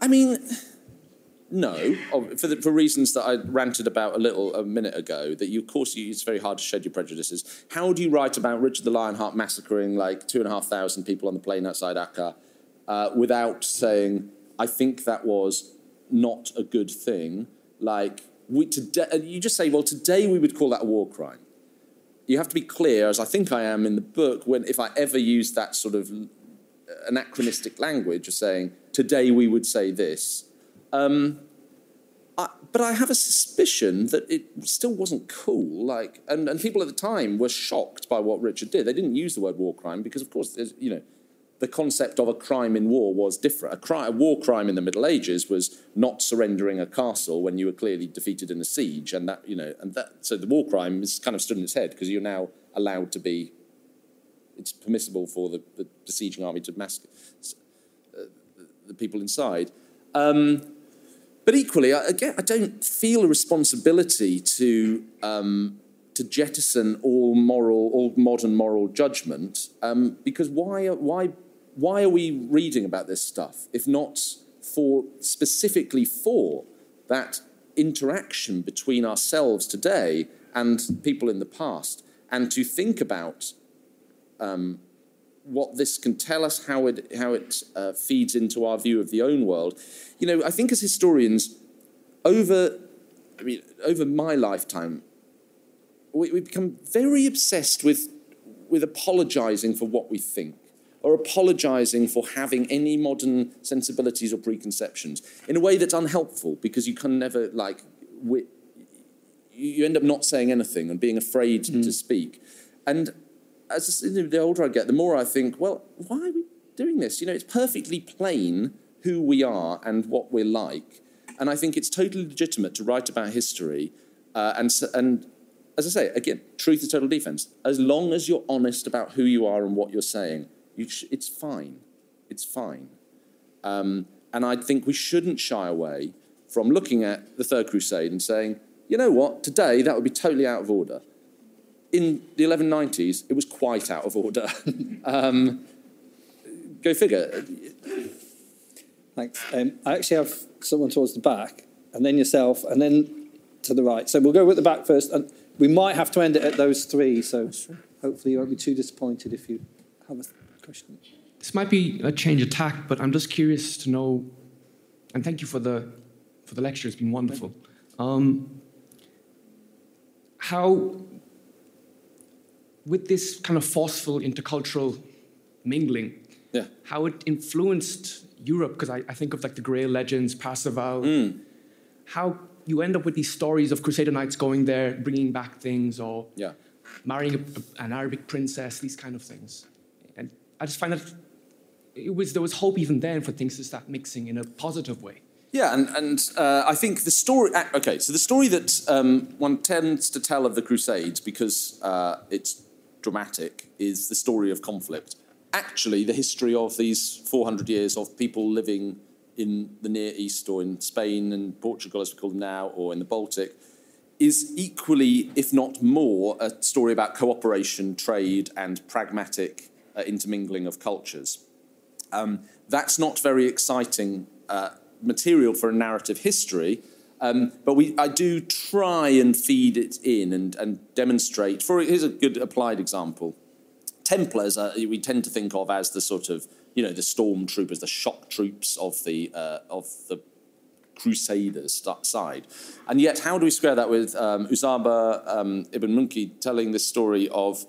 I mean, no, for reasons that I ranted about a minute ago. That you, of course, it's very hard to shed your prejudices. How do you write about Richard the Lionheart massacring like 2,500 people on the plain outside Acre without saying, I think that was not a good thing? Like, you just say, well, today we would call that a war crime. You have to be clear, as I think I am in the book, if I ever use that sort of anachronistic language of saying, today we would say this. But I have a suspicion that it still wasn't cool. Like, and people at the time were shocked by what Richard did. They didn't use the word war crime because, of course, you know, the concept of a crime in war was different. A war crime in the Middle Ages was not surrendering a castle when you were clearly defeated in a siege, and that, you know, so the war crime is kind of stood in its head because you're now allowed to be. It's permissible for the besieging army to massacre the people inside, but equally, again, I don't feel a responsibility to jettison all modern moral judgment, because why are we reading about this stuff if not specifically for that interaction between ourselves today and people in the past, and to think about what this can tell us, how it feeds into our view of the own world. You know, I think as historians, over my lifetime, we become very obsessed with apologising for what we think, or apologising for having any modern sensibilities or preconceptions in a way that's unhelpful, because you can never, like, you end up not saying anything and being afraid to speak. And as the older I get, the more I think, well, why are we doing this? You know, it's perfectly plain who we are and what we're like. And I think it's totally legitimate to write about history. And as I say, again, truth is total defense. As long as you're honest about who you are and what you're saying, it's fine. It's fine. And I think we shouldn't shy away from looking at the Third Crusade and saying, you know what, today that would be totally out of order. In the 1190s, it was quite out of order. Go figure. Thanks. I actually have someone towards the back, and then yourself, and then to the right. So we'll go with the back first, and we might have to end it at those three, so hopefully you won't be too disappointed if you have a question. This might be a change of tack, but I'm just curious to know, and thank you for the lecture, it's been wonderful. How, with this kind of forceful intercultural mingling, how it influenced Europe, because I think of like the Grail legends, Parseval, how you end up with these stories of Crusader knights going there, bringing back things, or marrying an Arabic princess, these kind of things. And I just find that there was hope even then for things to start mixing in a positive way. Yeah, and I think the story... Okay, so the story that one tends to tell of the Crusades, because it's dramatic, is the story of conflict. Actually, the history of these 400 years of people living in the Near East, or in Spain and Portugal, as we call them now, or in the Baltic, is equally, if not more, a story about cooperation, trade, and pragmatic intermingling of cultures. That's not very exciting... material for a narrative history, but I do try and feed it in and demonstrate. Here's a good applied example. Templars, we tend to think of as the sort of, you know, the stormtroopers, the shock troops of the Crusaders side. And yet, how do we square that with Usaba ibn Munki telling this story of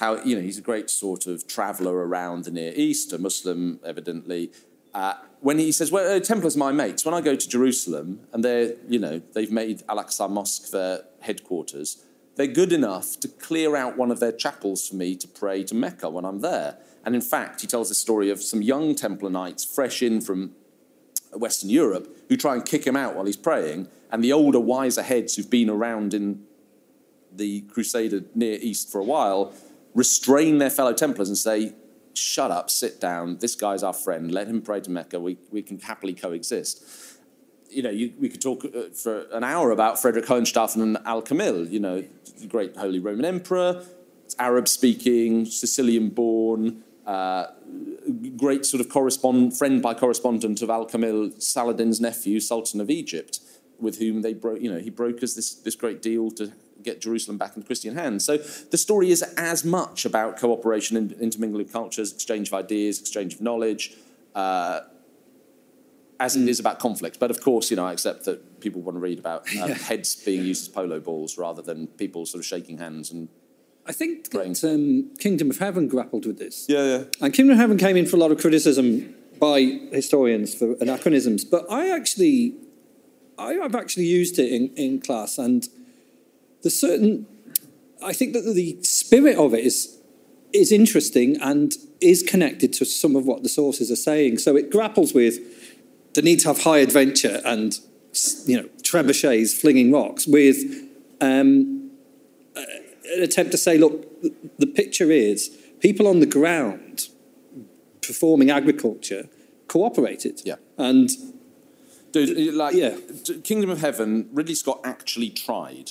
how, you know, he's a great sort of traveller around the Near East, a Muslim, evidently, when he says, well, Templars are my mates. When I go to Jerusalem and they've made Al-Aqsa Mosque their headquarters, they're good enough to clear out one of their chapels for me to pray to Mecca when I'm there. And in fact, he tells the story of some young Templar knights fresh in from Western Europe who try and kick him out while he's praying, and the older, wiser heads who've been around in the Crusader Near East for a while restrain their fellow Templars and say, shut up, sit down, this guy's our friend, let him pray to Mecca, we can happily coexist. You know, we could talk for an hour about Frederick Hohenstaufen and Al-Kamil, you know, the great Holy Roman Emperor, Arab-speaking, Sicilian-born, great sort of friend by correspondent of Al-Kamil, Saladin's nephew, Sultan of Egypt, with whom he brokers this great deal to get Jerusalem back into Christian hands. So the story is as much about cooperation and intermingling of cultures, exchange of ideas, exchange of knowledge, as it is about conflict. But of course, you know, I accept that people want to read about heads being used as polo balls rather than people sort of shaking hands and I think praying. That Kingdom of Heaven grappled with this. Yeah. And Kingdom of Heaven came in for a lot of criticism by historians for anachronisms. But I've actually used it in class, and I think that the spirit of it is interesting and is connected to some of what the sources are saying. So it grapples with the need to have high adventure and, you know, trebuchets flinging rocks with an attempt to say, look, the picture is people on the ground performing agriculture cooperated. Yeah. And... Kingdom of Heaven, Ridley Scott actually tried...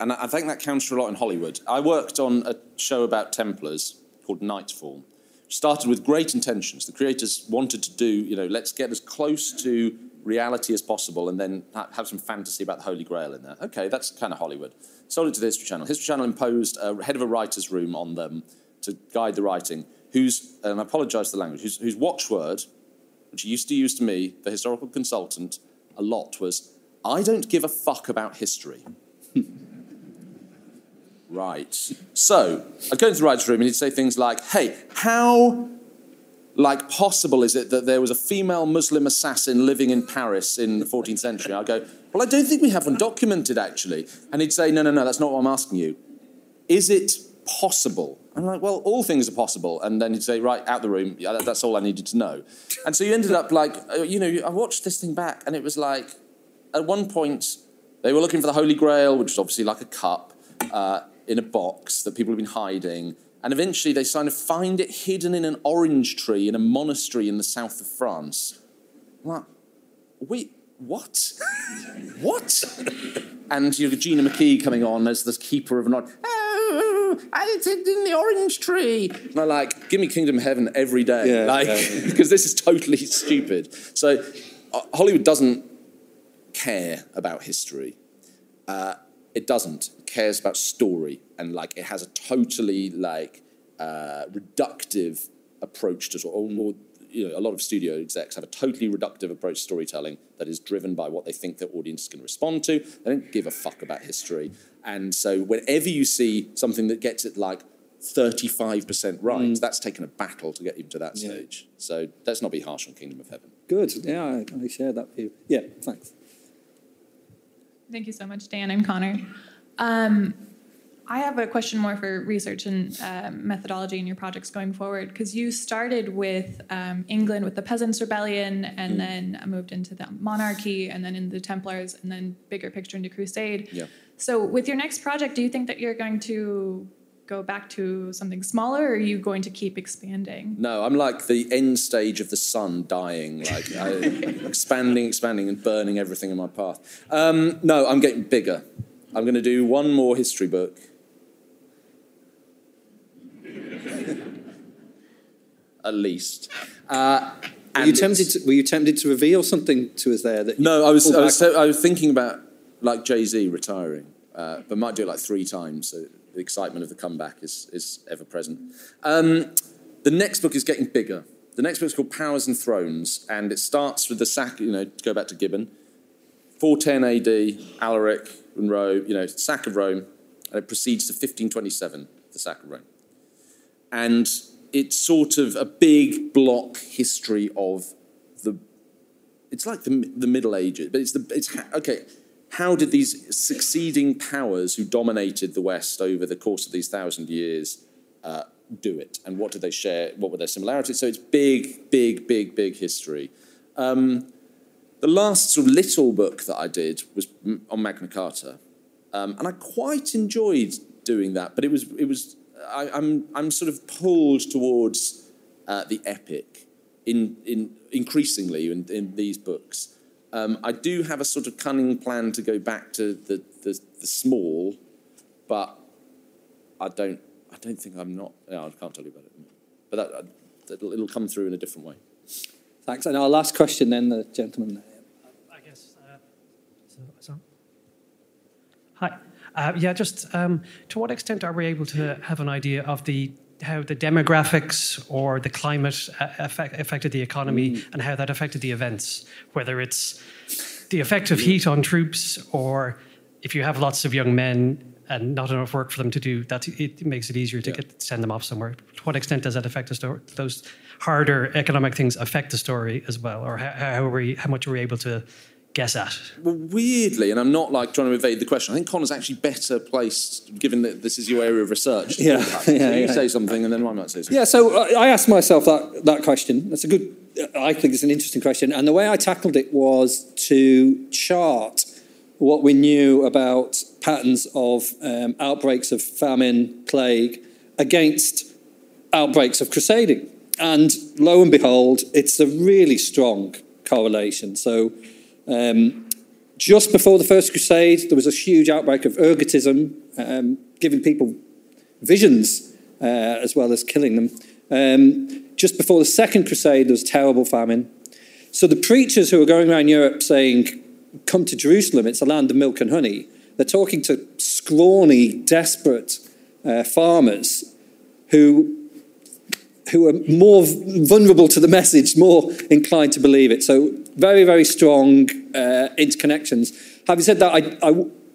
And I think that counts for a lot in Hollywood. I worked on a show about Templars called Nightfall, which started with great intentions. The creators wanted to do, you know, let's get as close to reality as possible and then have some fantasy about the Holy Grail in there. Okay, that's kind of Hollywood. Sold it to the History Channel. History Channel imposed a head of a writer's room on them to guide the writing, and I apologise for the language, whose watchword, which he used to use to me, the historical consultant, a lot, was, I don't give a fuck about history. Right. So I'd go into the writer's room and he'd say things like, hey, how like possible is it that there was a female Muslim assassin living in Paris in the 14th century? I'd go, well, I don't think we have one documented, actually. And he'd say, no, no, no, that's not what I'm asking you. Is it possible? I'm like, well, all things are possible. And then he'd say, right, out the room. Yeah, that's all I needed to know. And so you ended up like, you know, I watched this thing back, and it was like, at one point, they were looking for the Holy Grail, which is obviously like a cup in a box that people have been hiding. And eventually they kind of find it hidden in an orange tree in a monastery in the south of France. I'm like, wait, what? What? And you've got Gina McKee coming on as the keeper of an orange. I did it in the orange tree. And I'm like, give me Kingdom of Heaven every day. Yeah, like, because this is totally stupid. So Hollywood doesn't care about history. It doesn't. It cares about story. And, like, it has a totally, like, reductive approach to sort of, or, you know, a lot of studio execs have a totally reductive approach to storytelling that is driven by what they think their audience can respond to. They don't give a fuck about history. And so whenever you see something that gets it, like, 35% right, that's taken a battle to get you to that stage. So let's not be harsh on Kingdom of Heaven. Good. Yeah, I share that view. Yeah, thanks. Thank you so much, Dan. I'm Connor. I have a question more for research and methodology in your projects going forward, because you started with England with the Peasants' Rebellion, and then moved into the monarchy, and then into the Templars, and then bigger picture into Crusade. Yeah. So with your next project, do you think that you're going to go back to something smaller, or are you going to keep expanding? No, I'm like the end stage of the sun dying, like expanding and burning everything in my path. No, I'm getting bigger. I'm going to do one more history book. At least. Were you tempted to reveal something to us there? That no, I was thinking about, like, Jay-Z retiring, but might do it like 3 times. So the excitement of the comeback is ever present. The next book is getting bigger. The next book is called Powers and Thrones, and it starts with the sack. You know, go back to Gibbon, 410 AD, Alaric. And Rome, you know, sack of Rome, and it proceeds to 1527, the sack of Rome. And it's sort of a big block history of the, it's like the Middle Ages, but how did these succeeding powers who dominated the West over the course of these 1,000 years do it? And what did they share? What were their similarities? So it's big history. The last sort of little book that I did was on Magna Carta, and I quite enjoyed doing that. But I'm sort of pulled towards the epic increasingly in these books. I do have a sort of cunning plan to go back to the small, but I can't tell you about it. But it'll come through in a different way. Thanks. And our last question, then, the gentleman. Hi. To what extent are we able to have an idea of how the demographics or the climate affected the economy and how that affected the events? Whether it's the effect of heat on troops, or if you have lots of young men and not enough work for them to do, that it makes it easier to send them off somewhere. To what extent does that affect the story? Those harder economic things affect the story as well, or how much are we able to guess at? Well, weirdly, and I'm not like trying to evade the question, I think Conor's actually better placed, given that this is your area of research. Say something, and then I might say something. Yeah, so I asked myself that question. That's I think it's an interesting question. And the way I tackled it was to chart what we knew about patterns of outbreaks of famine, plague, against outbreaks of crusading. And lo and behold, it's a really strong correlation. So just before the First Crusade, there was a huge outbreak of ergotism, giving people visions as well as killing them. Just before the Second Crusade, there was terrible famine. So the preachers who were going around Europe saying, come to Jerusalem, it's a land of milk and honey, they're talking to scrawny, desperate farmers who are more vulnerable to the message, more inclined to believe it. So very, very strong interconnections. Having said that, I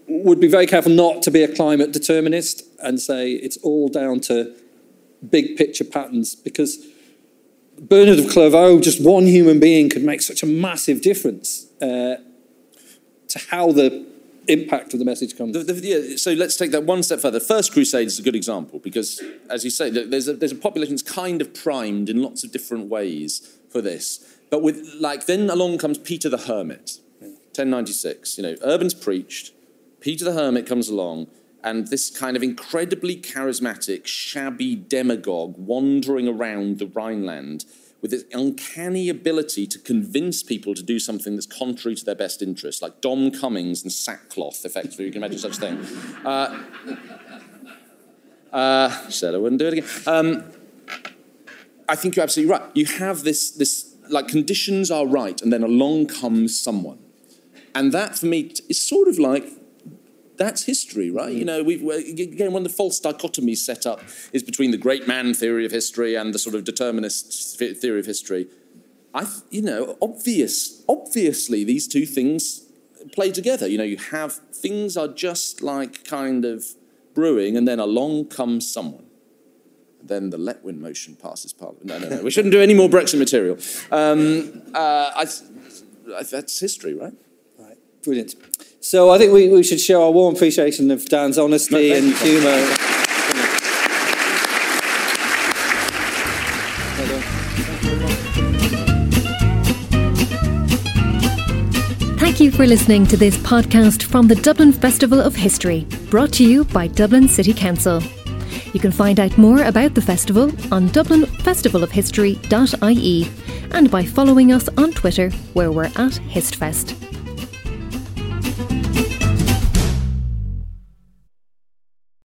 would be very careful not to be a climate determinist and say it's all down to big picture patterns, because Bernard of Clairvaux, just one human being could make such a massive difference to how the impact of the message comes. So let's take that one step further. First Crusade is a good example because, as you say, there's a population that's kind of primed in lots of different ways for this. But with, like, then along comes Peter the Hermit, 1096. You know, Urban's preached, Peter the Hermit comes along, and this kind of incredibly charismatic, shabby demagogue wandering around the Rhineland with this uncanny ability to convince people to do something that's contrary to their best interest, like Dom Cummings and sackcloth, effectively. You can imagine such a thing. Said I wouldn't do it again. I think you're absolutely right. You have this, like, conditions are right, and then along comes someone. And that, for me, is sort of like, that's history, right? You know, again, one of the false dichotomies set up is between the great man theory of history and the sort of determinist theory of history. Obviously, these two things play together. You know, you have, things are just like kind of brewing, and then along comes someone. Then the Letwin motion passes Parliament. No. We shouldn't do any more Brexit material. That's history, right? Right. Brilliant. So I think we should show our warm appreciation of Dan's honesty and humour. Thank you for listening to this podcast from the Dublin Festival of History, brought to you by Dublin City Council. You can find out more about the festival on dublinfestivalofhistory.ie and by following us on Twitter, where we're at HistFest.